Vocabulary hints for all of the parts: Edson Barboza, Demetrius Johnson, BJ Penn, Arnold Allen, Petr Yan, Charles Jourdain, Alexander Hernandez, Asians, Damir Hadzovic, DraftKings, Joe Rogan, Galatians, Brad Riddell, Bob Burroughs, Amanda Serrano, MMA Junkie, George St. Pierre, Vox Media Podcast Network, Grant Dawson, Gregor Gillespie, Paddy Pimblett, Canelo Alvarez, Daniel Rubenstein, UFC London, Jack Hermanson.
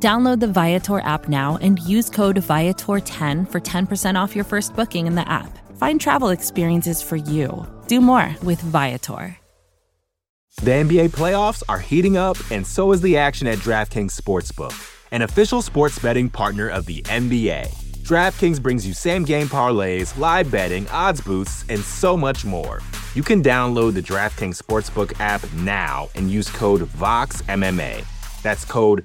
Download the Viator app now and use code Viator10 for 10% off your first booking in the app. Find travel experiences for you. Do more with Viator. The NBA playoffs are heating up, and so is the action at DraftKings Sportsbook, an official sports betting partner of the NBA. DraftKings brings you same-game parlays, live betting, odds boosts, and so much more. You can download the DraftKings Sportsbook app now and use code VOXMMA. That's code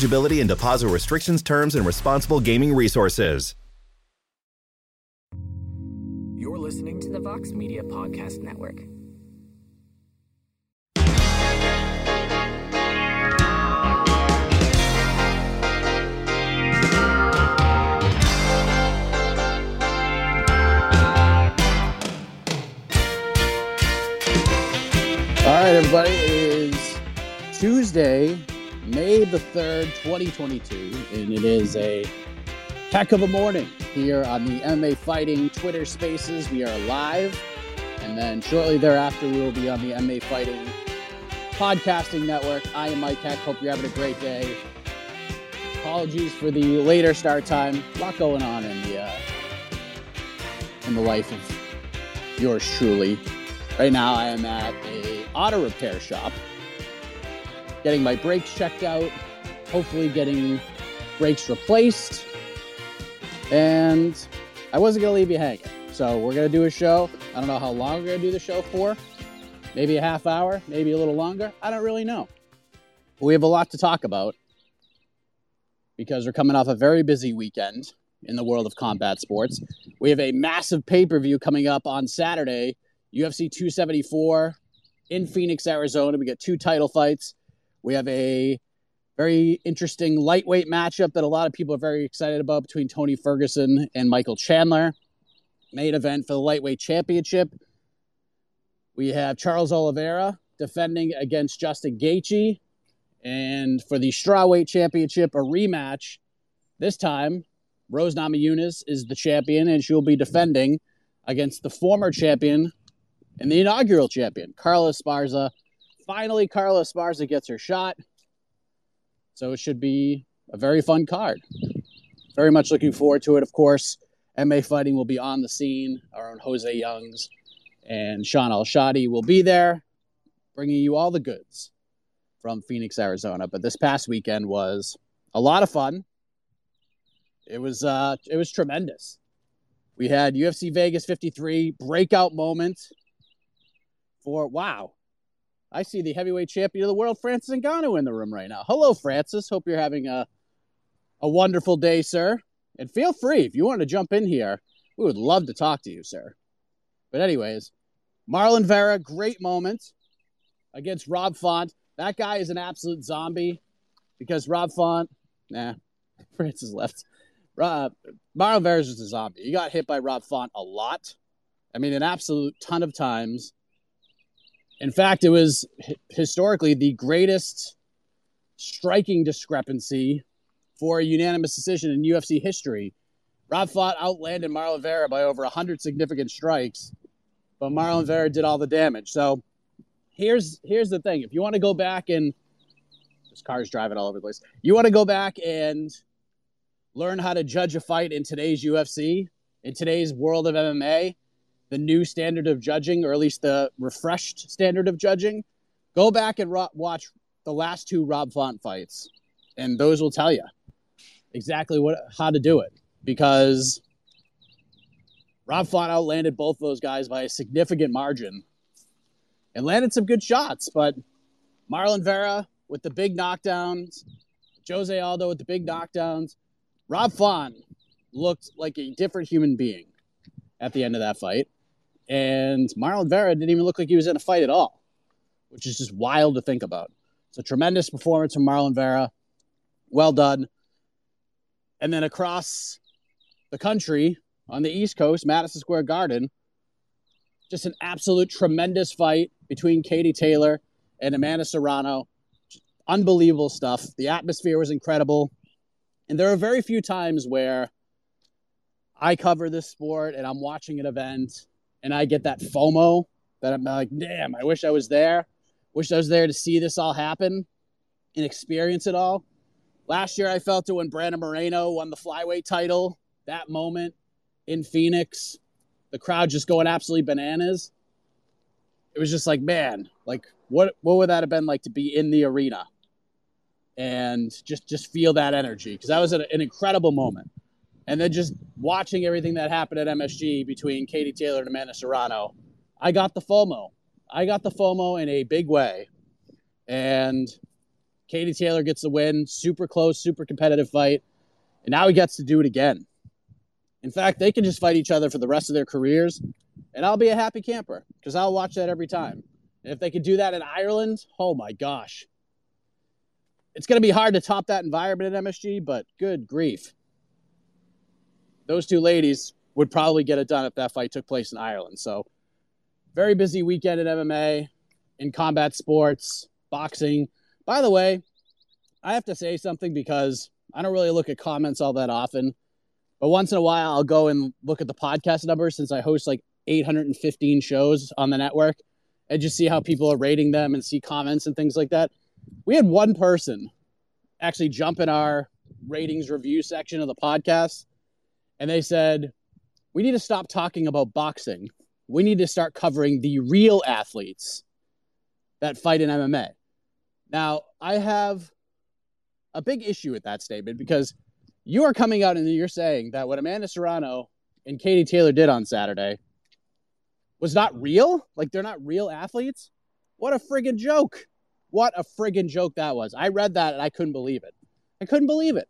Eligibility and deposit restrictions, terms, and responsible gaming resources. You're listening to the Vox Media Podcast Network. All right, everybody, it is Tuesday, May the 3rd, 2022, and it is a heck of a morning here on the MMA Fighting Twitter Spaces. We are live, and then shortly thereafter, we will be on the MMA Fighting Podcasting Network. I am Mike Heck. Hope you're having a great day. Apologies for the later start time. A lot going on in the life of yours truly. Right now, I am at an auto repair shop, getting my brakes checked out, hopefully getting brakes replaced. And I wasn't going to leave you hanging. So we're going to do a show. I don't know how long we're going to do the show for. Maybe a half hour, maybe a little longer. I don't really know. But we have a lot to talk about because we're coming off a very busy weekend in the world of combat sports. We have a massive pay-per-view coming up on Saturday, UFC 274 in Phoenix, Arizona. We got two title fights. We have a very interesting lightweight matchup that a lot of people are very excited about between Tony Ferguson and Michael Chandler. Main event for the lightweight championship. We have Charles Oliveira defending against Justin Gaethje. And for the strawweight championship, a rematch. This time, Rose Namajunas is the champion, and she will be defending against the former champion and the inaugural champion, Carla Esparza. Finally, Carla Esparza gets her shot, so it should be a very fun card. Very much looking forward to it, of course. MMA Fighting will be on the scene. Our own Jose Youngs and Sean Al-Shadi will be there, bringing you all the goods from Phoenix, Arizona. But this past weekend was a lot of fun. It was tremendous. We had UFC Vegas 53 breakout moment for, wow, I see the heavyweight champion of the world, Francis Ngannou, in the room right now. Hello, Francis. Hope you're having a wonderful day, sir. And feel free, if you want to jump in here, we would love to talk to you, sir. But anyways, Marlon Vera, great moment against Rob Font. That guy is an absolute zombie because Rob Font, Francis left. Marlon Vera is just a zombie. He got hit by Rob Font a lot. I mean, an absolute ton of times. In fact, it was historically the greatest striking discrepancy for a unanimous decision in UFC history. Rob Font outlanded Marlon Vera by over 100 significant strikes, but Marlon Vera did all the damage. So here's the thing. If you want to go back and – this car's driving all over the place. You want to go back and learn how to judge a fight in today's UFC, in today's world of MMA, the new standard of judging, or at least the refreshed standard of judging, go back and watch the last two Rob Font fights, and those will tell you exactly how to do it, because Rob Font outlanded both those guys by a significant margin and landed some good shots. But Marlon Vera with the big knockdowns, Jose Aldo with the big knockdowns, Rob Font looked like a different human being at the end of that fight. And Marlon Vera didn't even look like he was in a fight at all, which is just wild to think about. It's a tremendous performance from Marlon Vera. Well done. And then across the country on the East Coast, Madison Square Garden, just an absolute tremendous fight between Katie Taylor and Amanda Serrano. Unbelievable stuff. The atmosphere was incredible. And there are very few times where I cover this sport and I'm watching an event and I get that FOMO that I'm like, damn, I wish I was there. Wish I was there to see this all happen and experience it all. Last year, I felt it when Brandon Moreno won the flyweight title. That moment in Phoenix, the crowd just going absolutely bananas. It was just like, man, like what would that have been like to be in the arena and just feel that energy? Because that was an incredible moment. And then just watching everything that happened at MSG between Katie Taylor and Amanda Serrano, I got the FOMO. I got the FOMO in a big way. And Katie Taylor gets the win. Super close, super competitive fight. And now he gets to do it again. In fact, they can just fight each other for the rest of their careers, and I'll be a happy camper because I'll watch that every time. And if they could do that in Ireland, oh my gosh. It's going to be hard to top that environment at MSG, but good grief. Those two ladies would probably get it done if that fight took place in Ireland. So very busy weekend in MMA, in combat sports, boxing. By the way, I have to say something because I don't really look at comments all that often. But once in a while, I'll go and look at the podcast numbers since I host like 815 shows on the network and just see how people are rating them and see comments and things like that. We had one person actually jump in our ratings review section of the podcast, and they said, we need to stop talking about boxing. We need to start covering the real athletes that fight in MMA. Now, I have a big issue with that statement because you are coming out and you're saying that what Amanda Serrano and Katie Taylor did on Saturday was not real? Like, they're not real athletes? What a friggin' joke. What a friggin' joke that was. I read that and I couldn't believe it. I couldn't believe it.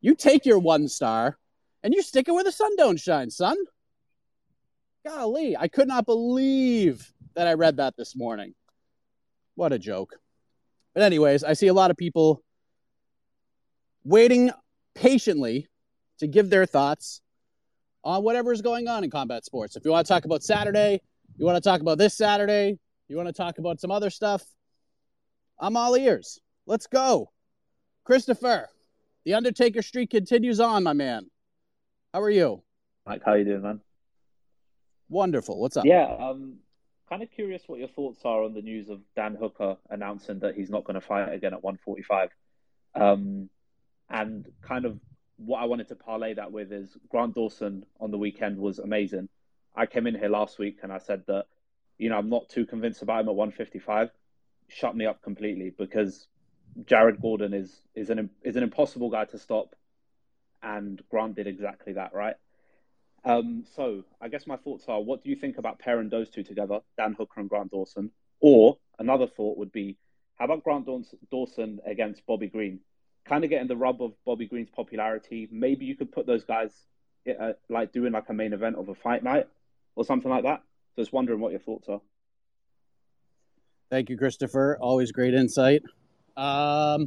You take your one star and you stick it where the sun don't shine, son. Golly, I could not believe that I read that this morning. What a joke. But anyways, I see a lot of people waiting patiently to give their thoughts on whatever is going on in combat sports. If you want to talk about Saturday, you want to talk about this Saturday, you want to talk about some other stuff, I'm all ears. Let's go. Christopher, the Undertaker streak continues on, my man. How are you? Mike, how you doing, man? Wonderful. What's up? Yeah, kind of curious what your thoughts are on the news of Dan Hooker announcing that he's not going to fight again at 145. And kind of what I wanted to parlay that with is Grant Dawson on the weekend was amazing. I came in here last week and I said that, you know, I'm not too convinced about him at 155. Shut me up completely because Jared Gordon is an impossible guy to stop. And Grant did exactly that, right? So I guess my thoughts are, what do you think about pairing those two together, Dan Hooker and Grant Dawson? Or another thought would be, how about Grant Dawson against Bobby Green? Kind of getting the rub of Bobby Green's popularity. Maybe you could put those guys like doing like a main event of a fight night or something like that. Just wondering what your thoughts are. Thank you, Christopher. Always great insight. The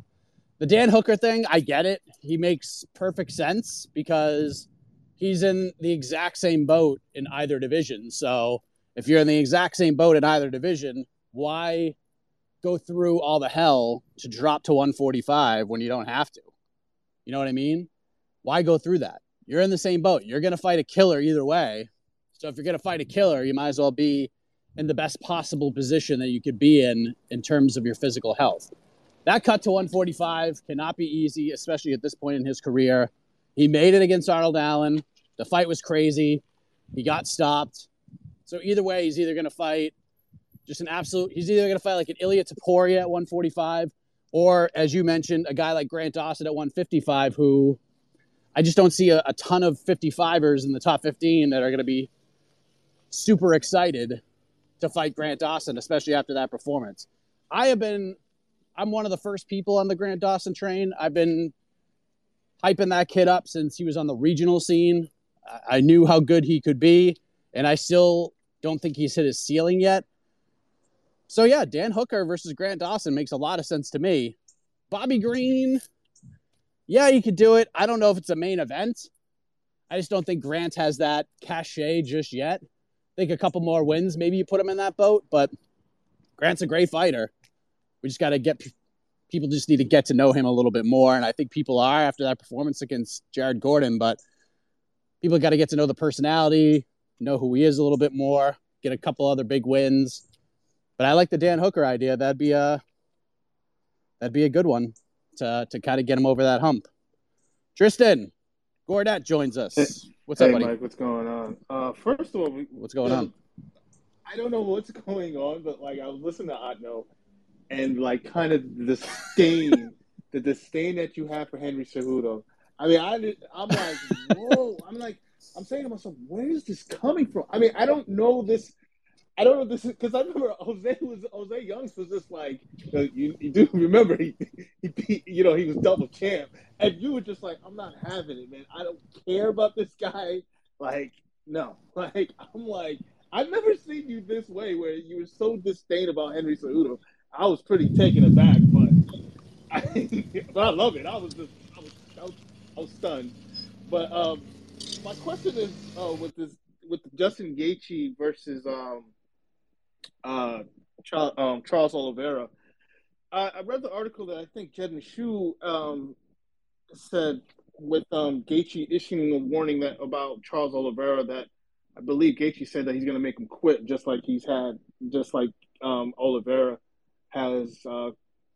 Dan Hooker thing, I get it. He makes perfect sense because he's in the exact same boat in either division. So if you're in the exact same boat in either division, why go through all the hell to drop to 145 when you don't have to? You know what I mean? Why go through that? You're in the same boat. You're going to fight a killer either way. So if you're going to fight a killer, you might as well be in the best possible position that you could be in terms of your physical health. That cut to 145 cannot be easy, especially at this point in his career. He made it against Arnold Allen. The fight was crazy. He got stopped. So either way, he's either going to fight just an absolute – he's either going to fight like an Ilia Topuria at 145 or, as you mentioned, a guy like Grant Dawson at 155 who I just don't see a ton of 55ers in the top 15 that are going to be super excited to fight Grant Dawson, especially after that performance. I'm one of the first people on the Grant Dawson train. I've been hyping that kid up since he was on the regional scene. I knew how good he could be, and I still don't think he's hit his ceiling yet. So, yeah, Dan Hooker versus Grant Dawson makes a lot of sense to me. Bobby Green, yeah, he could do it. I don't know if it's a main event. I just don't think Grant has that cachet just yet. I think a couple more wins, maybe you put him in that boat, but Grant's a great fighter. We just got to get – people just need to get to know him a little bit more, and I think people are after that performance against Jared Gordon, but people got to get to know the personality, know who he is a little bit more, get a couple other big wins. But I like the Dan Hooker idea. That'd be a good one to kind of get him over that hump. Tristan Gordette joins us. What's up, buddy? Mike, what's going on? First of all, what's going on? I don't know what's going on, but like I was listening to Otno. And, like, kind of the disdain that you have for Henry Cejudo. I mean, I'm like, whoa. I'm saying to myself, where is this coming from? I mean, I don't know this, because I remember Jose Youngs was just like, you do remember he was double champ. And you were just like, I'm not having it, man. I don't care about this guy. Like, no. Like, I'm like, I've never seen you this way where you were so disdain about Henry Cejudo. I was pretty taken aback, but I love it. I was stunned. But my question is with Justin Gaethje versus Charles Oliveira. I read the article that I think Jed Mishu said with Gaethje issuing a warning about Charles Oliveira that I believe Gaethje said that he's going to make him quit just like Oliveira has,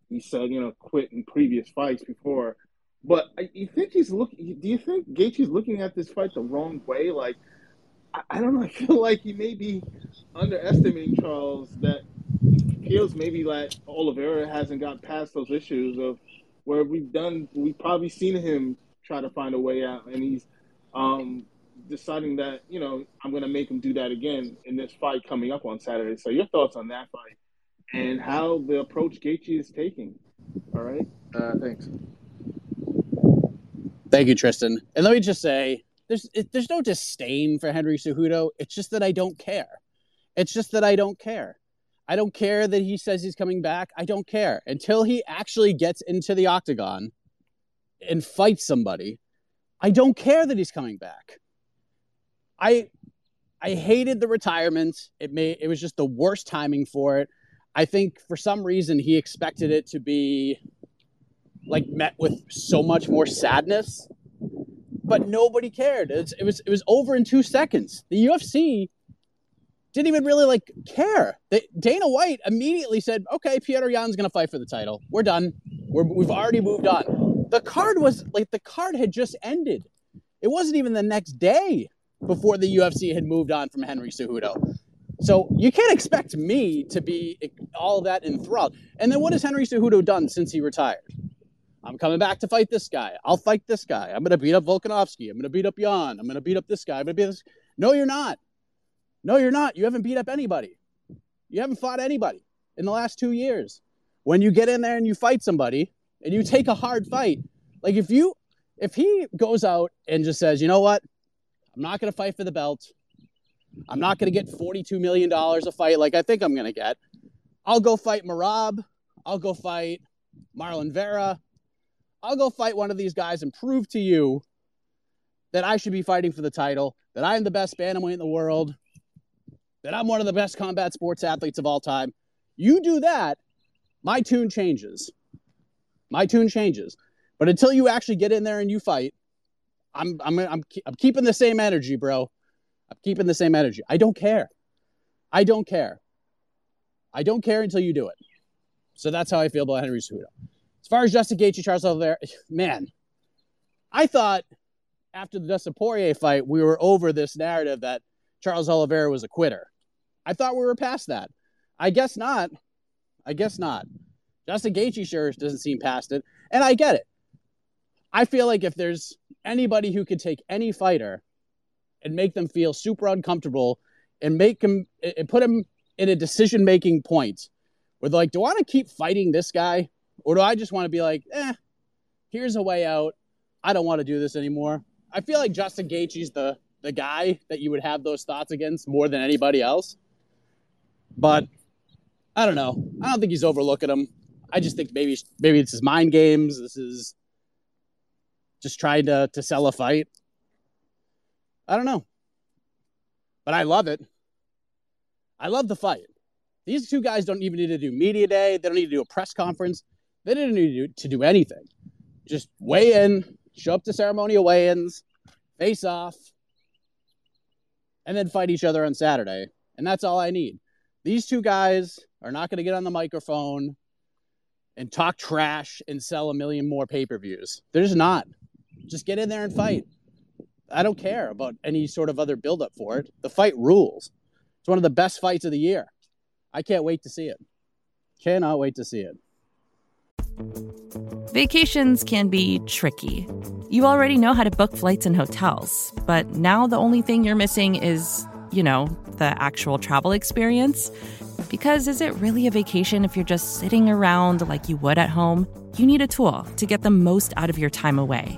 he said, quit in previous fights before. But do you think Gaethje's looking at this fight the wrong way? Like, I don't know. I feel like he may be underestimating Charles, that he feels maybe like Oliveira hasn't gotten past those issues of where we've probably seen him try to find a way out. And he's deciding that, I'm going to make him do that again in this fight coming up on Saturday. So your thoughts on that fight? And how the approach Gaethje is taking. All right. Thanks. Thank you, Tristan. And let me just say, there's no disdain for Henry Cejudo. It's just that I don't care. I don't care that he says he's coming back. I don't care. Until he actually gets into the octagon and fights somebody, I don't care that he's coming back. I hated the retirement. It was just the worst timing for it. I think for some reason he expected it to be like met with so much more sadness, but nobody cared. It was over in 2 seconds. The UFC didn't even really care. Dana White immediately said, "Okay, Petr Jan's going to fight for the title. We're done. We've already moved on." The card had just ended. It wasn't even the next day before the UFC had moved on from Henry Cejudo. So you can't expect me to be all that enthralled. And then what has Henry Cejudo done since he retired? I'm coming back to fight this guy. I'll fight this guy. I'm going to beat up Volkanovski. I'm going to beat up Jan. I'm going to beat up this guy. No, you're not. No, you're not. You haven't beat up anybody. You haven't fought anybody in the last 2 years. When you get in there and you fight somebody and you take a hard fight, like if he goes out and just says, you know what, I'm not going to fight for the belt. I'm not going to get $42 million a fight like I think I'm going to get. I'll go fight Marab. I'll go fight Marlon Vera. I'll go fight one of these guys and prove to you that I should be fighting for the title, that I'm the best bantamweight in the world, that I'm one of the best combat sports athletes of all time. You do that, my tune changes. But until you actually get in there and you fight, I'm keeping the same energy, bro. I'm keeping the same energy. I don't care until you do it. So that's how I feel about Henry Cejudo. As far as Justin Gaethje, Charles Oliveira, man, I thought after the Dustin Poirier fight, we were over this narrative that Charles Oliveira was a quitter. I thought we were past that. I guess not. I guess not. Justin Gaethje sure doesn't seem past it, and I get it. I feel like if there's anybody who could take any fighter and make them feel super uncomfortable and make him and put him in a decision-making point where they're like, do I want to keep fighting this guy, or do I just want to be like, here's a way out. I don't want to do this anymore. I feel like Justin Gaethje's the guy that you would have those thoughts against more than anybody else. But I don't know. I don't think he's overlooking him. I just think maybe it's his mind games. This is just trying to sell a fight. I don't know. But I love it. I love the fight. These two guys don't even need to do media day. They don't need to do a press conference. They didn't need to do anything. Just weigh in, show up to ceremonial weigh-ins, face off, and then fight each other on Saturday. And that's all I need. These two guys are not going to get on the microphone and talk trash and sell a million more pay-per-views. They're just not. Just get in there and fight. I don't care about any sort of other build-up for it. The fight rules. It's one of the best fights of the year. I can't wait to see it. Cannot wait to see it. Vacations can be tricky. You already know how to book flights and hotels, but now the only thing you're missing is, you know, the actual travel experience. Because is it really a vacation if you're just sitting around like you would at home? You need a tool to get the most out of your time away.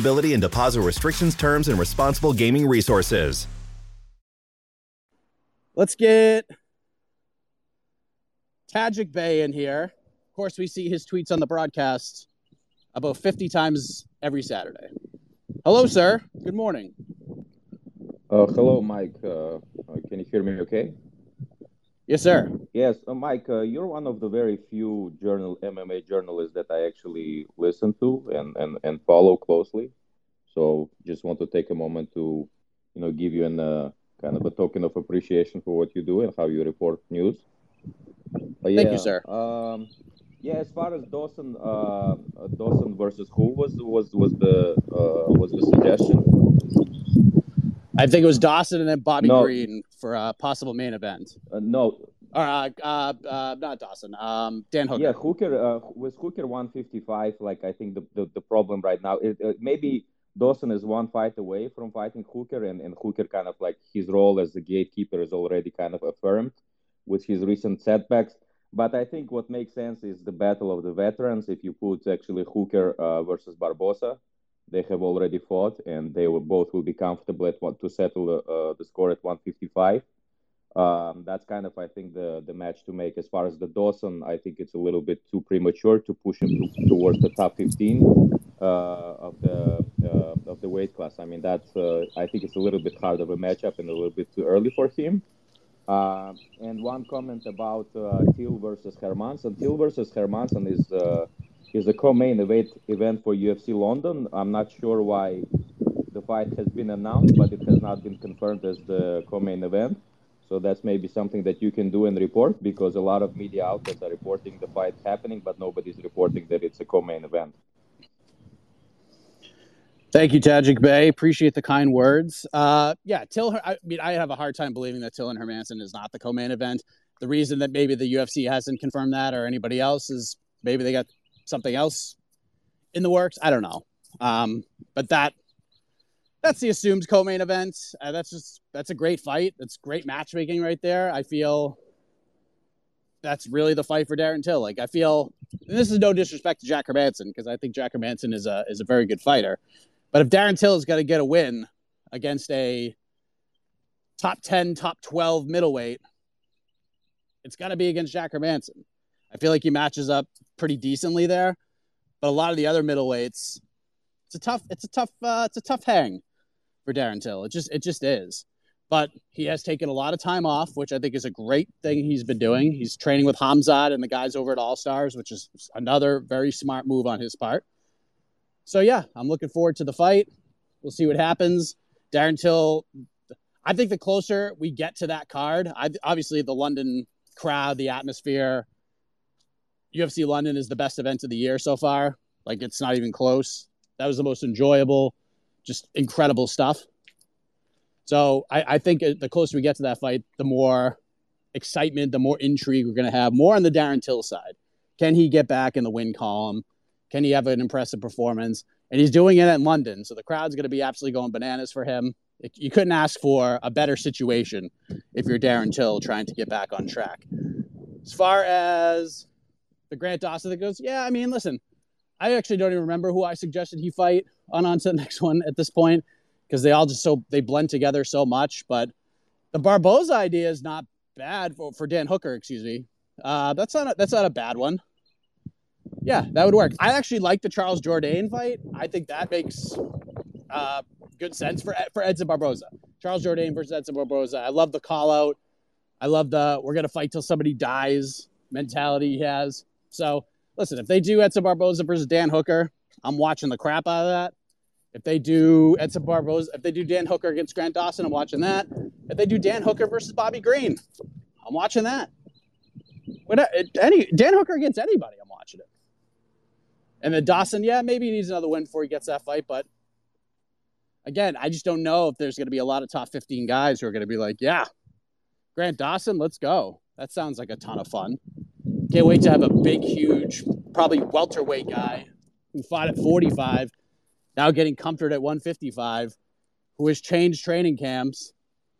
and deposit restrictions, terms, and responsible gaming resources. Let's get Tajic Bey in here. Of course, we see his tweets on the broadcast about 50 times every Saturday. Hello, sir. Good morning. Hello, Mike. Can you hear me okay? Yes, sir. Yes, Mike, you're one of the very few MMA journalists that I actually listen to and follow closely. So just want to take a moment to, give you an kind of a token of appreciation for what you do and how you report news. Thank you, sir. As far as Dawson versus who was the suggestion? I think it was Dawson and then Bobby Green for a possible main event. Not Dawson. Dan Hooker. Yeah, Hooker 155. Like I think the problem right now is maybe Dawson is one fight away from fighting Hooker, and Hooker kind of like his role as the gatekeeper is already kind of affirmed with his recent setbacks. But I think what makes sense is the battle of the veterans. If you put actually Hooker versus Barboza. They have already fought, and they will both be comfortable to settle the score at 155. That's kind of, I think, the match to make. As far as the Dawson, I think it's a little bit too premature to push him towards the top 15 of the weight class. I mean, that's I think it's a little bit hard of a matchup and a little bit too early for him. And one comment about Till versus Hermanson. Till versus Hermanson is a co-main event for UFC London. I'm not sure why the fight has been announced, but it has not been confirmed as the co-main event. So that's maybe something that you can do and report, because a lot of media outlets are reporting the fight happening, but nobody's reporting that it's a co-main event. Thank you, Tajik Bey. Appreciate the kind words. Till. I mean, I have a hard time believing that Till and Hermanson is not the co-main event. The reason that maybe the UFC hasn't confirmed that or anybody else is maybe they got something else in the works. I don't know. But that's the assumed co-main event. That's a great fight. That's great matchmaking right there. I feel that's really the fight for Darren Till. Like, I feel, and this is no disrespect to Jack Hermanson, because I think Jack Hermanson is a very good fighter. But if Darren Till is going to get a win against a top 10, top 12 middleweight, it's got to be against Jack Hermanson. I feel like he matches up pretty decently there. But a lot of the other middleweights, it's a tough hang for Darren Till. It just is. But he has taken a lot of time off, which I think is a great thing he's been doing. He's training with Hamzat and the guys over at All Stars, which is another very smart move on his part. So, yeah, I'm looking forward to the fight. We'll see what happens. Darren Till, I think the closer we get to that card, obviously the London crowd, the atmosphere, UFC London is the best event of the year so far. Like, it's not even close. That was the most enjoyable, just incredible stuff. So I think the closer we get to that fight, the more excitement, the more intrigue we're going to have, more on the Darren Till side. Can he get back in the win column? Can he have an impressive performance? And he's doing it in London, so the crowd's going to be absolutely going bananas for him. You couldn't ask for a better situation if you're Darren Till trying to get back on track. As far as the Grant Dawson that goes, yeah, I mean, listen, I actually don't even remember who I suggested he fight on to the next one at this point, because they all just they blend together so much. But the Barboza idea is not bad for Dan Hooker, excuse me. That's not a bad one. Yeah, that would work. I actually like the Charles Jourdain fight. I think that makes good sense for Edson Barboza. Charles Jourdain versus Edson Barboza. I love the call out. I love the we're going to fight till somebody dies mentality he has. So, listen, if they do Edson Barboza versus Dan Hooker, I'm watching the crap out of that. If they do Edson Barboza, if they do Dan Hooker against Grant Dawson, I'm watching that. If they do Dan Hooker versus Bobby Green, I'm watching that. Dan Hooker against anybody, I'm watching it. And then Dawson, yeah, maybe he needs another win before he gets that fight. But, again, I just don't know if there's going to be a lot of top 15 guys who are going to be like, yeah, Grant Dawson, let's go. That sounds like a ton of fun. Can't wait to have a big, huge, probably welterweight guy who fought at 45, now getting comfort at 155, who has changed training camps,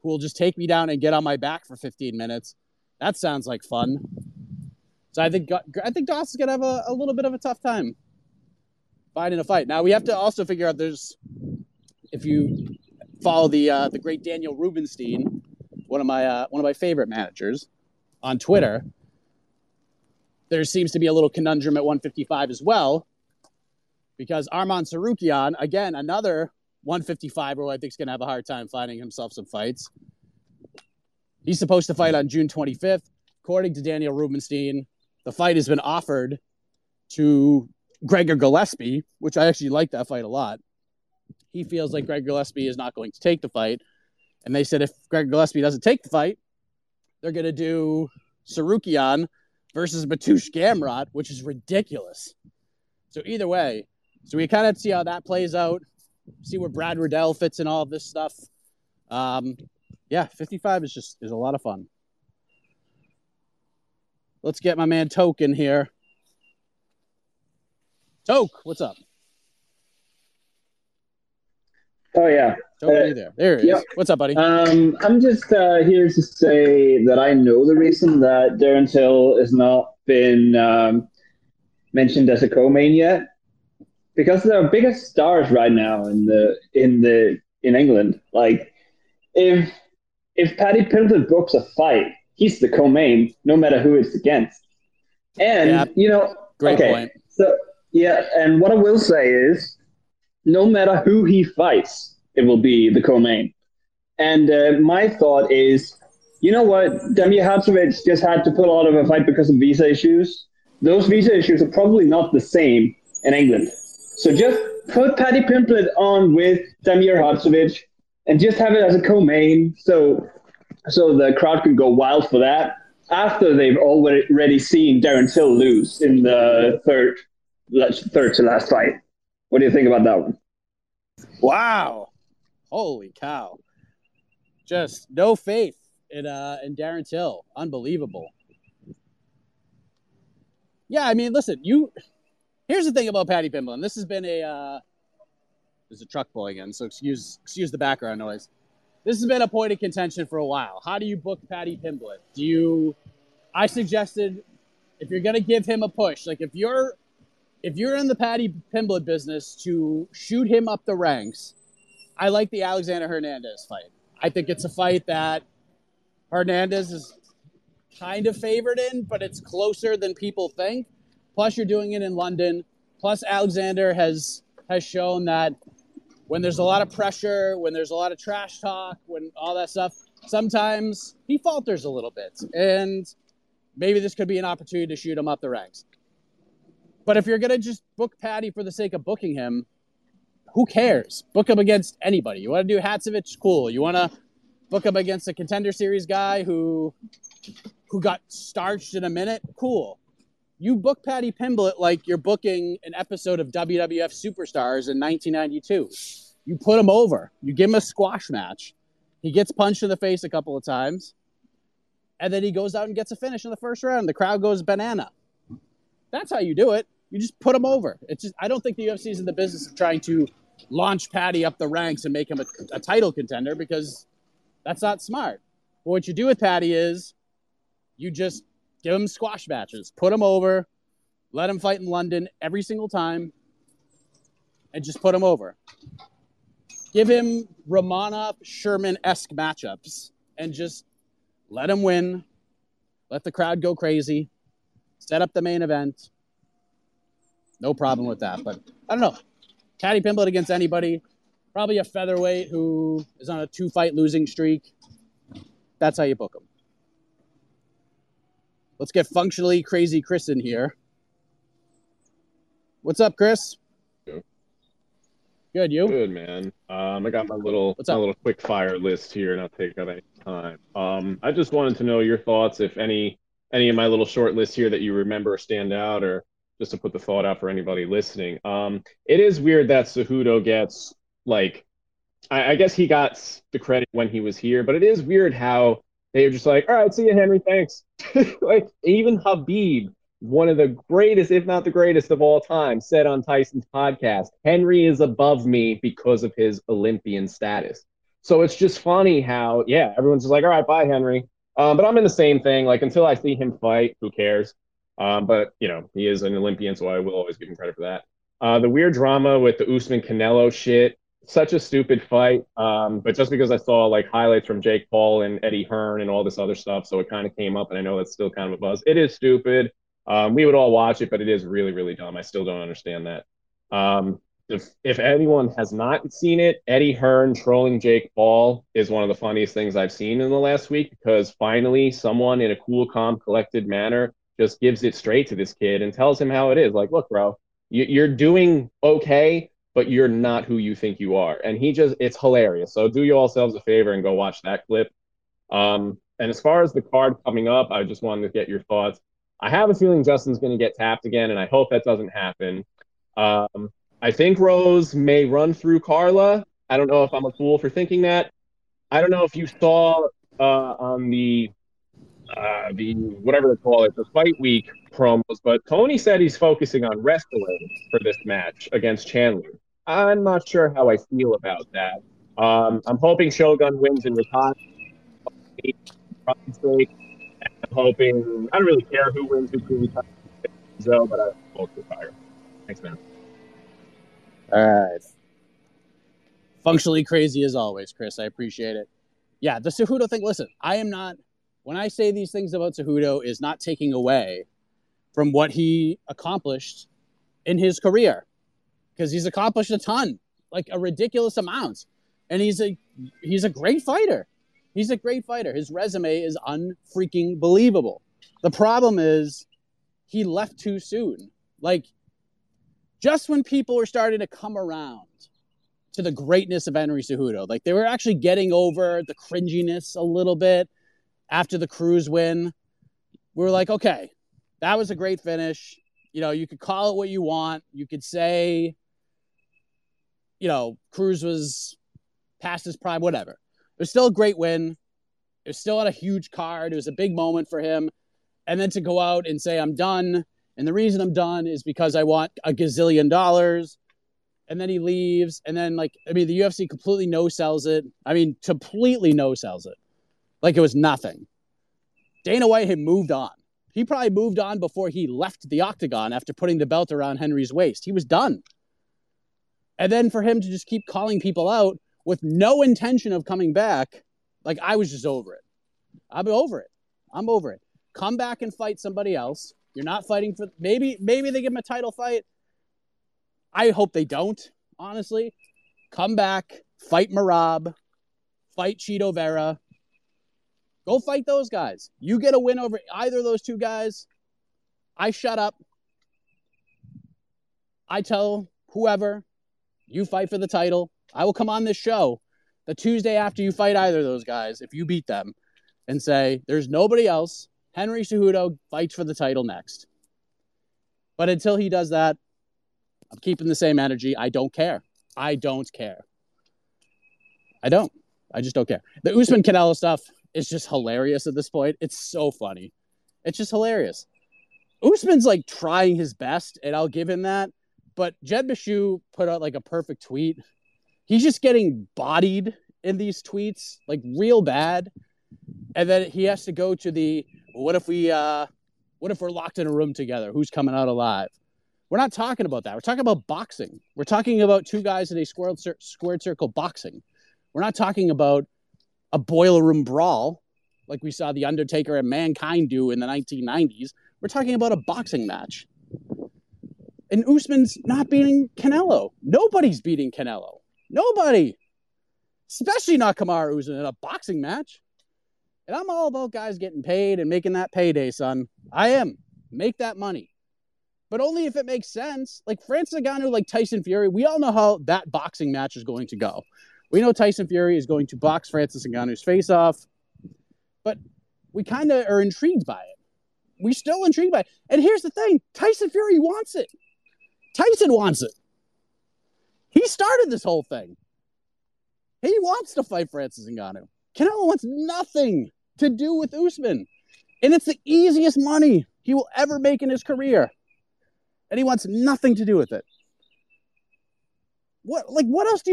who will just take me down and get on my back for 15 minutes. That sounds like fun. So I think Dawson's going to have a little bit of a tough time finding a fight. Now, we have to also figure out if you follow the great Daniel Rubenstein, one of my favorite managers on Twitter, there seems to be a little conundrum at 155 as well, because Arman Tsarukyan, again, another 155er who I think is going to have a hard time finding himself some fights. He's supposed to fight on June 25th. According to Daniel Rubenstein, the fight has been offered to Gregor Gillespie, which I actually like that fight a lot. He feels like Gregor Gillespie is not going to take the fight. And they said if Gregor Gillespie doesn't take the fight, they're going to do Tsarukyan versus Batush Gamrot, which is ridiculous. So either way, so we kind of see how that plays out, see where Brad Riddell fits in all of this stuff. 55 is a lot of fun. Let's get my man Toke in here. Toke, what's up? Oh, yeah. Toke, are you there? There he is. What's up, buddy? I'm just here to say that I know the reason that Darren Till has not been mentioned as a co-main yet, because there are bigger stars right now in England. Like, if if Paddy Pimblett books a fight, he's the co-main, no matter who it's against. And, Great point. So, yeah, and what I will say is, no matter who he fights, it will be the co-main. And my thought is, you know what? Damir Hadzovic just had to pull out of a fight because of visa issues. Those visa issues are probably not the same in England. So just put Paddy Pimblett on with Damir Hadzovic and just have it as a co-main so the crowd can go wild for that after they've already seen Darren Till lose in the third to last fight. What do you think about that one? Wow. Holy cow. Just no faith in Darren Till. Unbelievable. Yeah, I mean, listen, here's the thing about Paddy Pimblett. This has been there's a truck pulling in, so excuse the background noise. This has been a point of contention for a while. How do you book Paddy Pimblett? I suggested if you're going to give him a push, like if you're in the Paddy Pimblett business to shoot him up the ranks, I like the Alexander Hernandez fight. I think it's a fight that Hernandez is kind of favored in, but it's closer than people think. Plus, you're doing it in London. Plus, Alexander has shown that when there's a lot of pressure, when there's a lot of trash talk, when all that stuff, sometimes he falters a little bit. And maybe this could be an opportunity to shoot him up the ranks. But if you're going to just book Paddy for the sake of booking him, who cares? Book him against anybody. You want to do Hadzovic? Cool. You want to book him against a contender series guy who got starched in a minute? Cool. You book Paddy Pimblett like you're booking an episode of WWF Superstars in 1992. You put him over. You give him a squash match. He gets punched in the face a couple of times. And then he goes out and gets a finish in the first round. The crowd goes banana. That's how you do it. You just put him over. It's just, I don't think the UFC is in the business of trying to launch Paddy up the ranks and make him a title contender, because that's not smart. But what you do with Paddy is you just give him squash matches, put him over, let him fight in London every single time, and just put him over. Give him Romanov, Sherman-esque matchups, and just let him win, let the crowd go crazy, set up the main event. No problem with that, but I don't know. Paddy Pimblett against anybody, probably a featherweight who is on a 2-fight losing streak. That's how you book him. Let's get functionally crazy Chris in here. What's up, Chris? Good, you? Good, man. I got my little quick fire list here, not taking up any time. I just wanted to know your thoughts, if any of my little short lists here that you remember stand out, or just to put the thought out for anybody listening. It is weird that Cejudo gets, like, I guess he got the credit when he was here, but it is weird how they were just like, all right, see you, Henry, thanks. Like, even Habib, one of the greatest, if not the greatest of all time, said on Tyson's podcast, Henry is above me because of his Olympian status. So it's just funny how, yeah, everyone's just like, all right, bye, Henry. But I'm in the same thing. Like, until I see him fight, who cares? But, you know, he is an Olympian, so I will always give him credit for that. The weird drama with the Usman Canelo shit, such a stupid fight. But just because I saw, like, highlights from Jake Paul and Eddie Hearn and all this other stuff, so it kind of came up, and I know that's still kind of a buzz. It is stupid. We would all watch it, but it is really, really dumb. I still don't understand that. If anyone has not seen it, Eddie Hearn trolling Jake Paul is one of the funniest things I've seen in the last week, because finally someone in a cool, calm, collected manner just gives it straight to this kid and tells him how it is. Like, look, bro, you're doing okay, but you're not who you think you are. And it's hilarious. So do you all selves a favor and go watch that clip. And as far as the card coming up, I just wanted to get your thoughts. I have a feeling Justin's going to get tapped again, and I hope that doesn't happen. I think Rose may run through Carla. I don't know if I'm a fool for thinking that. I don't know if you saw on the whatever they call it, the fight week promos, but Tony said he's focusing on wrestling for this match against Chandler. I'm not sure how I feel about that. I'm hoping Shogun wins and retires. I'm hoping, I don't really care who wins, who retires, so, but I'm both retire. Thanks, man. All right. Functionally crazy as always, Chris. I appreciate it. yeah, the Cejudo thing, listen, I am not, when I say these things about Cejudo, is not taking away from what he accomplished in his career, because he's accomplished a ton, like a ridiculous amount. And he's a great fighter. He's a great fighter. His resume is unfreaking believable. The problem is he left too soon. Like, just when people were starting to come around to the greatness of Henry Cejudo, like they were actually getting over the cringiness a little bit after the Cruz win, we were like, okay, that was a great finish. You know, you could call it what you want. You could say, you know, Cruz was past his prime, whatever. It was still a great win. It was still on a huge card. It was a big moment for him. And then to go out and say, I'm done, and the reason I'm done is because I want a gazillion dollars, and then he leaves, and then, like, I mean, the UFC completely no-sells it. I mean, completely no-sells it. Like, it was nothing. Dana White had moved on. He probably moved on before he left the octagon after putting the belt around Henry's waist. He was done. And then for him to just keep calling people out with no intention of coming back, like, I was just over it. I'm over it. I'm over it. Come back and fight somebody else. You're not fighting for... Maybe they give him a title fight. I hope they don't, honestly. Come back. Fight Marab. Fight Cheeto Vera. Go fight those guys. You get a win over either of those two guys, I shut up. I tell whoever, you fight for the title. I will come on this show the Tuesday after you fight either of those guys, if you beat them, and say, there's nobody else. Henry Cejudo fights for the title next. But until he does that, I'm keeping the same energy. I don't care. I don't care. I don't. I just don't care. The Usman Canelo stuff is just hilarious at this point. It's so funny. It's just hilarious. Usman's, like, trying his best, and I'll give him that. But Jed Bashu put out, like, a perfect tweet. He's just getting bodied in these tweets, like, real bad. And then he has to go to the, what if we're locked in a room together? Who's coming out alive? We're not talking about that. We're talking about boxing. We're talking about two guys in a squared circle boxing. We're not talking about a boiler room brawl like we saw The Undertaker and Mankind do in the 1990s. We're talking about a boxing match. And Usman's not beating Canelo. Nobody's beating Canelo. Nobody. Especially not Kamaru Usman in a boxing match. And I'm all about guys getting paid and making that payday, son. I am. Make that money. But only if it makes sense. Like Francis Ngannou, like Tyson Fury, we all know how that boxing match is going to go. We know Tyson Fury is going to box Francis Ngannou's face off. But we kind of are intrigued by it. We're still intrigued by it. And here's the thing. Tyson Fury wants it. Tyson wants it. He started this whole thing. He wants to fight Francis Ngannou. Canelo wants nothing to do with Usman. And it's the easiest money he will ever make in his career. And he wants nothing to do with it. What else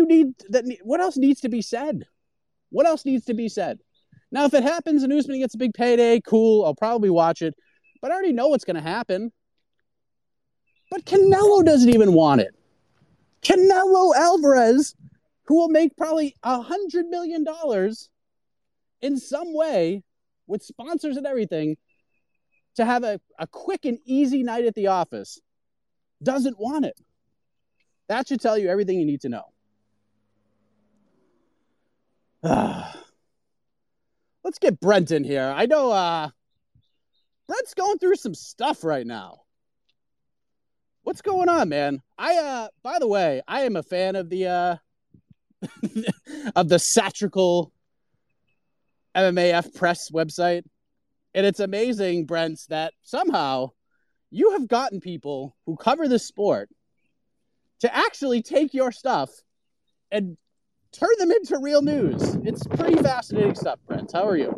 needs to be said? What else needs to be said? Now, if it happens and Usman gets a big payday, cool, I'll probably watch it. But I already know what's going to happen. But Canelo doesn't even want it. Canelo Alvarez, who will make probably $100 million in some way with sponsors and everything, to have a quick and easy night at the office, doesn't want it. That should tell you everything you need to know. Let's get Brent in here. I know Brent's going through some stuff right now. What's going on, man? By the way, I am a fan of the Satrical MMAF Press website. And it's amazing, Brent, that somehow you have gotten people who cover this sport to actually take your stuff and turn them into real news. It's pretty fascinating stuff, Brent. How are you?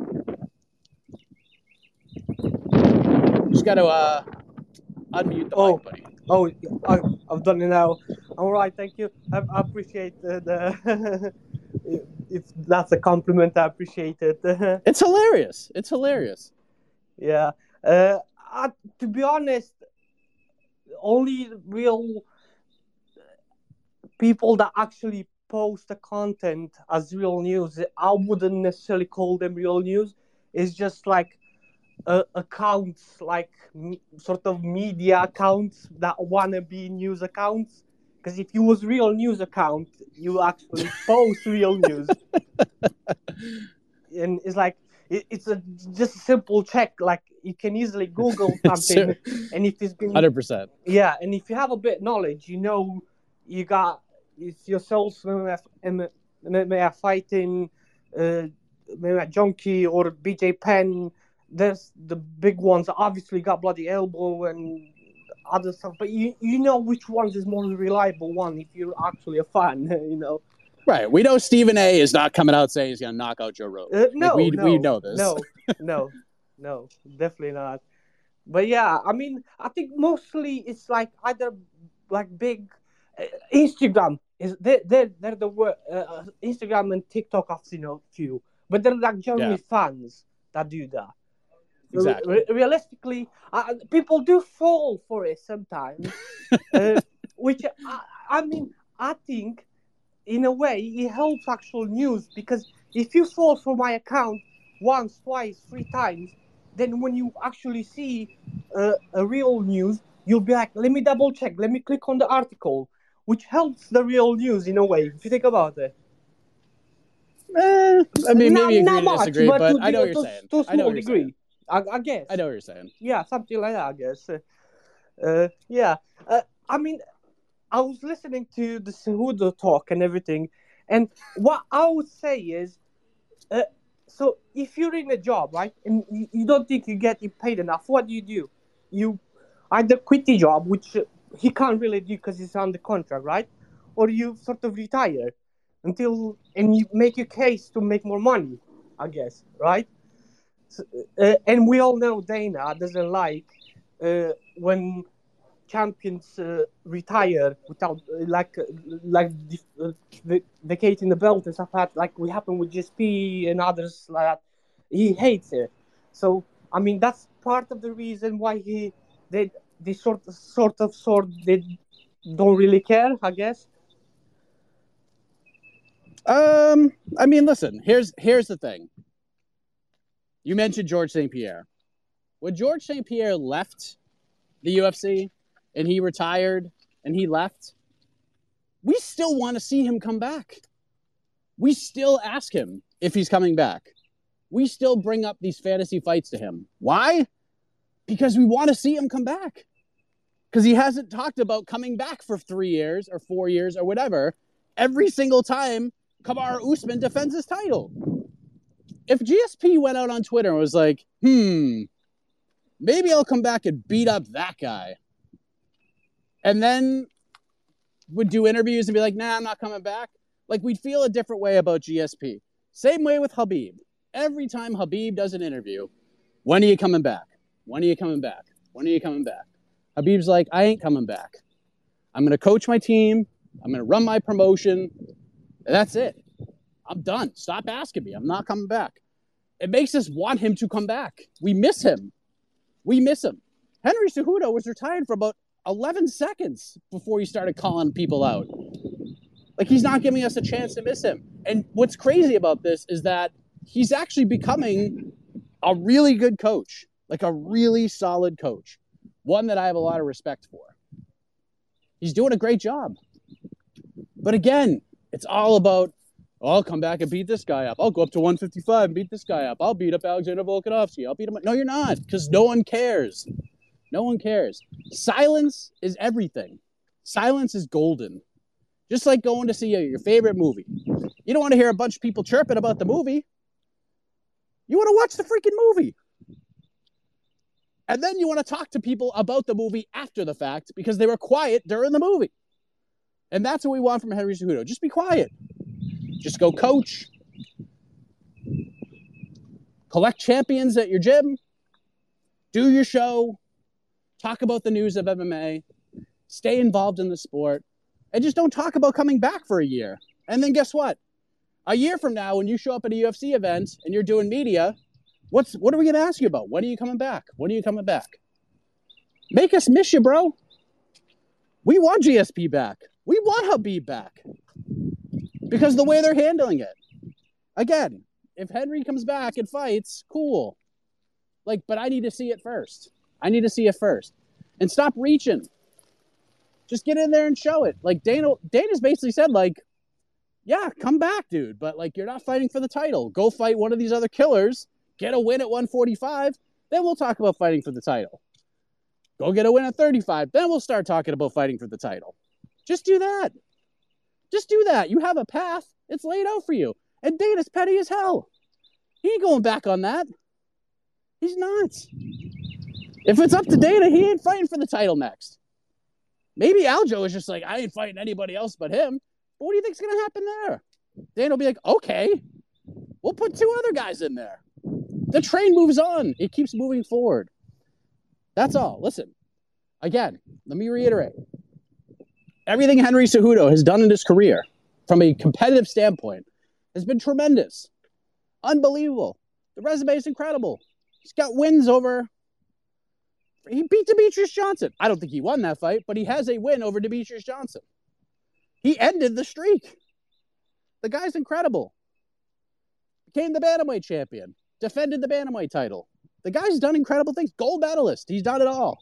Just got to unmute the mic, buddy. Oh, I've done it now. I'm all right, thank you. I appreciate the... if that's a compliment, I appreciate it. It's hilarious. It's hilarious. Yeah. To be honest, only real people that actually post the content as real news. I wouldn't necessarily call them real news. It's just like accounts, like sort of media accounts that wanna be news accounts. Because if you was real news account, you actually post real news. And it's like, it's a just a simple check. Like you can easily Google something, and if it's been 100%, yeah. And if you have a bit of knowledge, you know, you got it's yourself, MMA Fighting, MMA Junkie or BJ Penn. There's the big ones. Obviously, got Bloody Elbow and other stuff. But you know which ones is more reliable one if you're actually a fan. You know. Right, we know Stephen A. is not coming out saying he's going to knock out Joe Rogan. We know this. No, definitely not. But yeah, I mean, I think mostly it's like either like big Instagram is they're the Instagram and TikTok. I've seen a few, but they're like generally fans that do that. Exactly. Realistically, people do fall for it sometimes, which I mean, I think. In a way, it helps actual news because if you fall for my account once, twice, three times, then when you actually see a real news, you'll be like, let me double check, let me click on the article, which helps the real news in a way, if you think about it. I mean, maybe not agree much, disagree, but I know what you're saying. To a small degree, I guess. I know what you're saying. Yeah, something like that, I guess. I mean, I was listening to the Cejudo talk and everything, and what I would say is, so if you're in a job, right, and you don't think you're getting paid enough, what do? You either quit the job, which he can't really do because he's under contract, right, or you sort of retire and you make your case to make more money, I guess, right? So, and we all know Dana doesn't like when champions retire without vacating the belt and stuff like we happened with GSP and others like that. He hates it. So I mean that's part of the reason why they don't really care, I guess. I mean, listen, here's the thing. You mentioned George St. Pierre. When George St. Pierre left the UFC, and he retired, and he left, we still want to see him come back. We still ask him if he's coming back. We still bring up these fantasy fights to him. Why? Because we want to see him come back. Because he hasn't talked about coming back for 3 years or 4 years or whatever. Every single time Kamaru Usman defends his title. If GSP went out on Twitter and was like, maybe I'll come back and beat up that guy, and then would do interviews and be like, nah, I'm not coming back. Like, we'd feel a different way about GSP. Same way with Habib. Every time Habib does an interview, when are you coming back? When are you coming back? When are you coming back? Habib's like, I ain't coming back. I'm going to coach my team. I'm going to run my promotion. And that's it. I'm done. Stop asking me. I'm not coming back. It makes us want him to come back. We miss him. Henry Cejudo was retired for about 11 seconds before he started calling people out. Like, he's not giving us a chance to miss him. And what's crazy about this is that he's actually becoming a really good coach, like a really solid coach, one that I have a lot of respect for. He's doing a great job. But again, it's all about, I'll come back and beat this guy up. I'll go up to 155 and beat this guy up. I'll beat up Alexander Volkanovski. I'll beat him up. No, you're not, because no one cares. No one cares. Silence is everything. Silence is golden. Just like going to see your favorite movie. You don't want to hear a bunch of people chirping about the movie. You want to watch the freaking movie. And then you want to talk to people about the movie after the fact because they were quiet during the movie. And that's what we want from Henry Cejudo. Just be quiet. Just go coach. Collect champions at your gym. Do your show. Talk about the news of MMA, stay involved in the sport, and just don't talk about coming back for a year. And then guess what? A year from now, when you show up at a UFC event and you're doing media, what are we going to ask you about? When are you coming back? When are you coming back? Make us miss you, bro. We want GSP back. We want Habib back. because the way they're handling it. Again, if Henry comes back and fights, cool. Like, but I need to see it first. I need to see it first. And stop reaching. Just get in there and show it. Like, Dana's basically said, like, yeah, come back, dude. But, like, you're not fighting for the title. Go fight one of these other killers. Get a win at 145. Then we'll talk about fighting for the title. Go get a win at 35. Then we'll start talking about fighting for the title. Just do that. Just do that. You have a path. It's laid out for you. And Dana's petty as hell. He ain't going back on that. He's not. If it's up to Dana, he ain't fighting for the title next. Maybe Aljo is just like, I ain't fighting anybody else but him. But what do you think's going to happen there? Dana will be like, okay, we'll put two other guys in there. The train moves on. It keeps moving forward. That's all. Listen, again, let me reiterate. Everything Henry Cejudo has done in his career, from a competitive standpoint, has been tremendous. Unbelievable. The resume is incredible. He's got wins over... He beat Demetrius Johnson. I don't think he won that fight, but he has a win over Demetrius Johnson. He ended the streak. The guy's incredible. Became the bantamweight champion. Defended the bantamweight title. The guy's done incredible things. Gold medalist. He's done it all.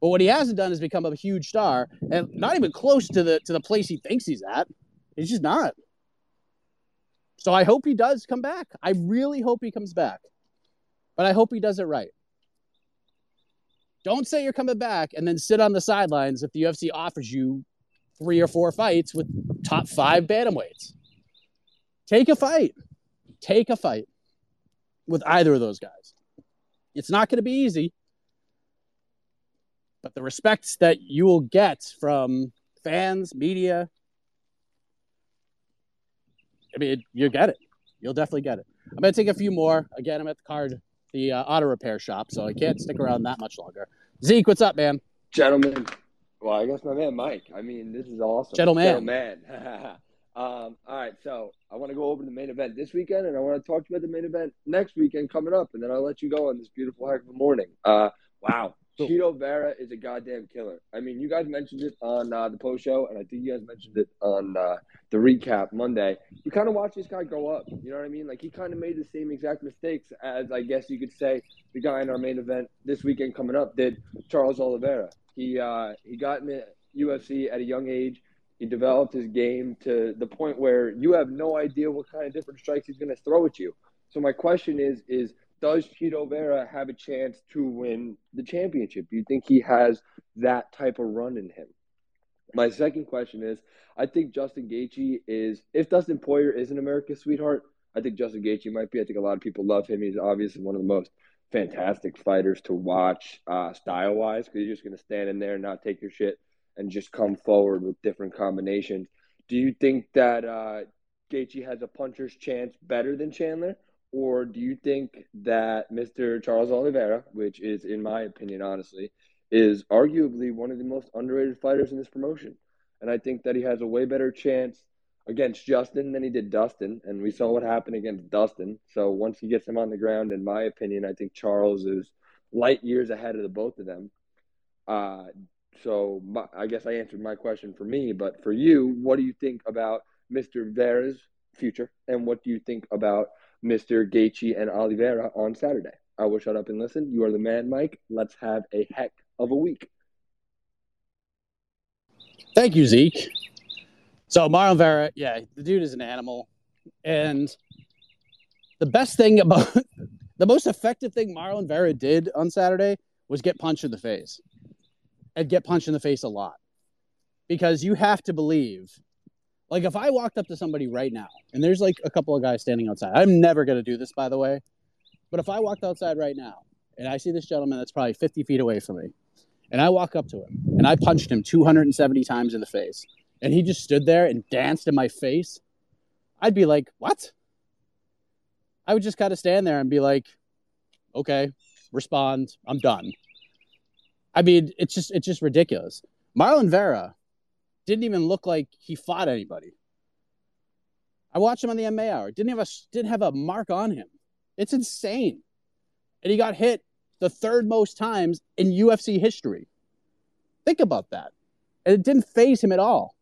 But what he hasn't done is become a huge star, and not even close to the place he thinks he's at. He's just not. So I hope he does come back. I really hope he comes back. But I hope he does it right. Don't say you're coming back and then sit on the sidelines if the UFC offers you 3 or 4 fights with top 5 bantamweights. Take a fight. Take a fight with either of those guys. It's not going to be easy, but the respect that you will get from fans, media, I mean, you'll get it. You'll definitely get it. I'm going to take a few more. Again, I'm at the auto repair shop, so I can't stick around that much longer. Zeke, what's up, man? Gentlemen. Well, I guess my man, Mike. I mean, this is awesome. Gentleman. All right, so I want to go over the main event this weekend, and I want to talk to you about the main event next weekend coming up, and then I'll let you go on this beautiful heck of a morning. Wow. Cool. Cheeto Vera is a goddamn killer. I mean, you guys mentioned it on the post-show, and I think you guys mentioned it on the recap Monday. You kind of watched this guy grow up. You know what I mean? Like, he kind of made the same exact mistakes as, I guess you could say, the guy in our main event this weekend coming up did, Charles Oliveira. He got in the UFC at a young age. He developed his game to the point where you have no idea what kind of different strikes he's going to throw at you. So my question is, does Cheeto Vera have a chance to win the championship? Do you think he has that type of run in him? My second question is, I think Justin Gaethje is, if Dustin Poirier is an America's sweetheart, I think Justin Gaethje might be. I think a lot of people love him. He's obviously one of the most fantastic fighters to watch style-wise, because you're just going to stand in there and not take your shit and just come forward with different combinations. Do you think that Gaethje has a puncher's chance better than Chandler? Or do you think that Mr. Charles Oliveira, which is, in my opinion, honestly, is arguably one of the most underrated fighters in this promotion? And I think that he has a way better chance against Justin than he did Dustin. And we saw what happened against Dustin. So once he gets him on the ground, in my opinion, I think Charles is light years ahead of the both of them. So I guess I answered my question for me. But for you, what do you think about Mr. Vera's future? And what do you think about Mr. Gaethje and Oliveira on Saturday? I will shut up and listen. You are the man, Mike. Let's have a heck of a week. Thank you, Zeke. So Marlon Vera, yeah, the dude is an animal. And the best thing about the most effective thing Marlon Vera did on Saturday was get punched in the face. And get punched in the face a lot. Because you have to believe. Like, if I walked up to somebody right now, and there's, like, a couple of guys standing outside. I'm never going to do this, by the way. But if I walked outside right now, and I see this gentleman that's probably 50 feet away from me, and I walk up to him, and I punched him 270 times in the face, and he just stood there and danced in my face, I'd be like, what? I would just kind of stand there and be like, okay, respond, I'm done. I mean, it's just ridiculous. Marlon Vera didn't even look like he fought anybody. I watched him on the MMA Hour. Didn't have a mark on him. It's insane. And he got hit the third most times in UFC history. Think about that. And it didn't faze him at all.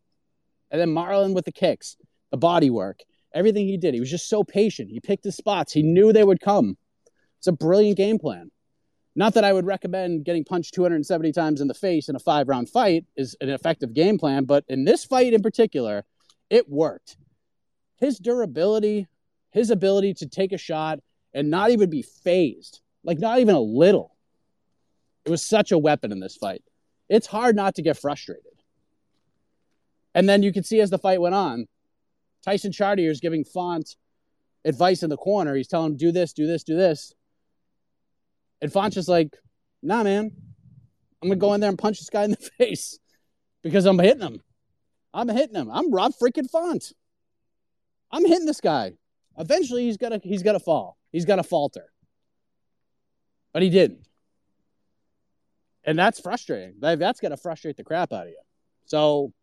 And then Marlon with the kicks, the body work, everything he did. He was just so patient. He picked his spots. He knew they would come. It's a brilliant game plan. Not that I would recommend getting punched 270 times in the face in a 5-round fight is an effective game plan, but in this fight in particular, it worked. His durability, his ability to take a shot and not even be phased, like not even a little. It was such a weapon in this fight. It's hard not to get frustrated. And then you could see as the fight went on, Tyson Chartier is giving Font advice in the corner. He's telling him, do this, do this, do this. And Font's just like, nah, man, I'm going to go in there and punch this guy in the face because I'm hitting him. I'm hitting him. I'm Rob freaking Font. I'm hitting this guy. Eventually, he's got to fall. He's got to falter. But he didn't. And that's frustrating. That's going to frustrate the crap out of you. So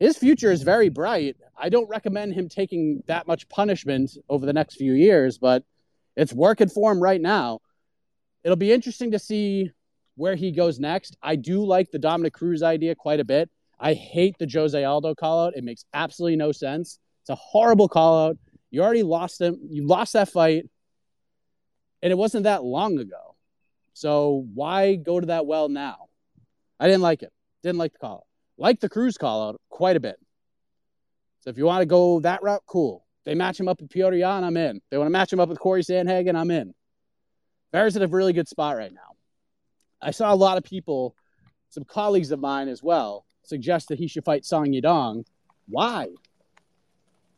his future is very bright. I don't recommend him taking that much punishment over the next few years, but it's working for him right now. It'll be interesting to see where he goes next. I do like the Dominic Cruz idea quite a bit. I hate the Jose Aldo call-out. It makes absolutely no sense. It's a horrible call-out. You already lost him. You lost that fight, and it wasn't that long ago. So why go to that well now? I didn't like it. Didn't like the call-out. Like the Cruz call-out quite a bit. So if you want to go that route, cool. They match him up with Petr Yan, I'm in. They want to match him up with Corey Sandhagen, I'm in. Vera's in a really good spot right now. I saw a lot of people, some colleagues of mine as well, suggest that he should fight Song Yadong. Why?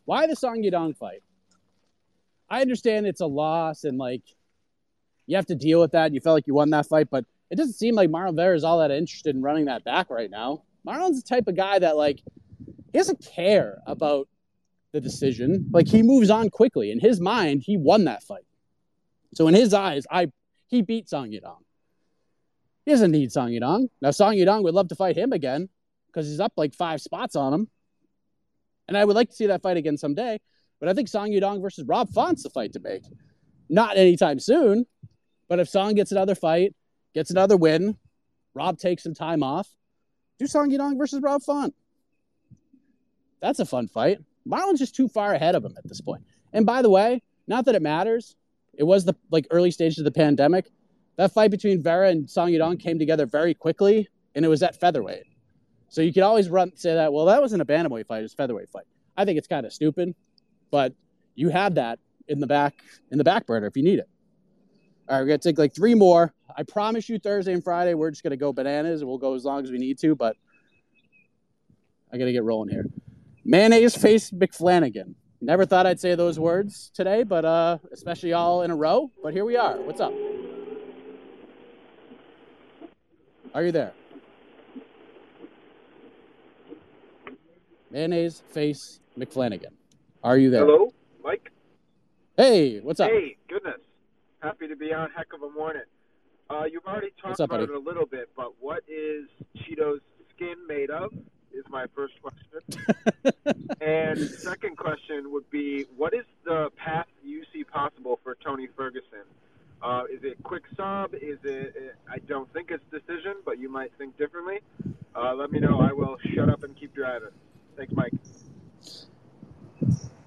Why the Song Yadong fight? I understand it's a loss and, like, you have to deal with that. You felt like you won that fight, but it doesn't seem like Marlon Vera is all that interested in running that back right now. Marlon's the type of guy that, like, he doesn't care about the decision. Like, he moves on quickly. In his mind, he won that fight. So in his eyes, he beat Song Yadong. He doesn't need Song Yadong. Now, Song Yadong would love to fight him again because he's up like 5 spots on him. And I would like to see that fight again someday. But I think Song Yadong versus Rob Font's the fight to make. Not anytime soon. But if Song gets another fight, gets another win, Rob takes some time off, do Song Yadong versus Rob Font. That's a fun fight. Marlon's just too far ahead of him at this point. And by the way, not that it matters. It was the early stages of the pandemic. That fight between Vera and Song Yadong came together very quickly, and it was at featherweight. So you could always say that, well, that wasn't a bantamweight fight, it was a featherweight fight. I think it's kind of stupid, but you have that in the back burner if you need it. All right, we're going to take like 3 more. I promise you Thursday and Friday we're just going to go bananas, and we'll go as long as we need to, but I got to get rolling here. Mayonnaise faced McFlanagan. Never thought I'd say those words today, but especially all in a row. But here we are. What's up? Are you there? Mayonnaise face McFlanagan. Are you there? Hello, Mike? Hey, what's up? Hey, goodness. Happy to be on. Heck of a morning. You've already talked about it a little bit, but what is Cheeto's skin made of? Is my first question. And second question would be, what is the path you see possible for Tony Ferguson? Is it quick sub? Is it, I don't think it's decision, but you might think differently. Let me know. I will shut up and keep driving. Thanks, Mike.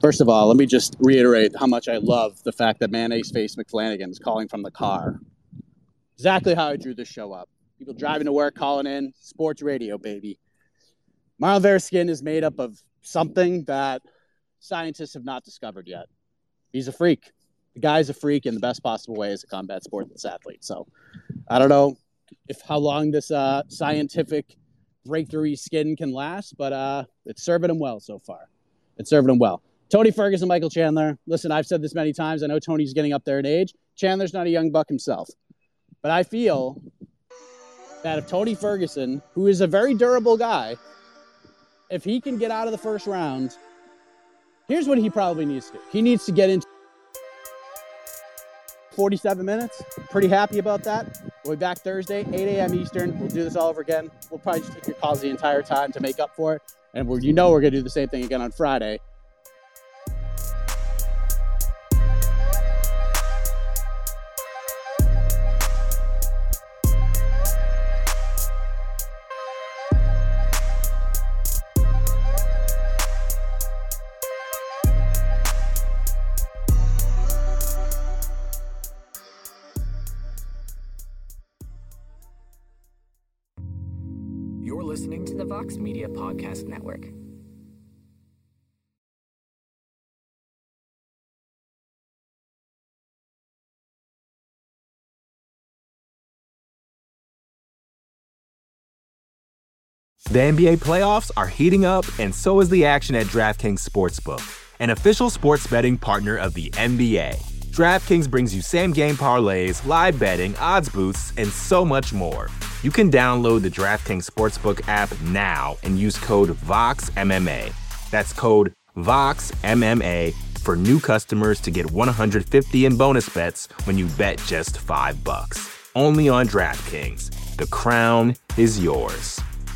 First of all, let me just reiterate how much I love the fact that Mayonnaise Face McFlanagan is calling from the car. Exactly how I drew this show up. People driving to work, calling in, sports radio, baby. Marlon Vera's skin is made up of something that scientists have not discovered yet. He's a freak. The guy's a freak in the best possible way as a combat sports athlete. So I don't know how long this scientific breakthrough skin can last, but it's serving him well so far. It's serving him well. Tony Ferguson, Michael Chandler. Listen, I've said this many times. I know Tony's getting up there in age. Chandler's not a young buck himself. But I feel that if Tony Ferguson, who is a very durable guy, if he can get out of the first round, here's what he probably needs to do. He needs to get into 47 minutes. Pretty happy about that. We'll be back Thursday, 8 a.m. Eastern. We'll do this all over again. We'll probably just take your calls the entire time to make up for it. And we're going to do the same thing again on Friday. You're listening to the Vox Media Podcast Network. The NBA playoffs are heating up, and so is the action at DraftKings Sportsbook, an official sports betting partner of the NBA. DraftKings brings you same-game parlays, live betting, odds boosts, and so much more. You can download the DraftKings Sportsbook app now and use code VOXMMA. That's code VOXMMA for new customers to get $150 in bonus bets when you bet just $5. Only on DraftKings. The crown is yours.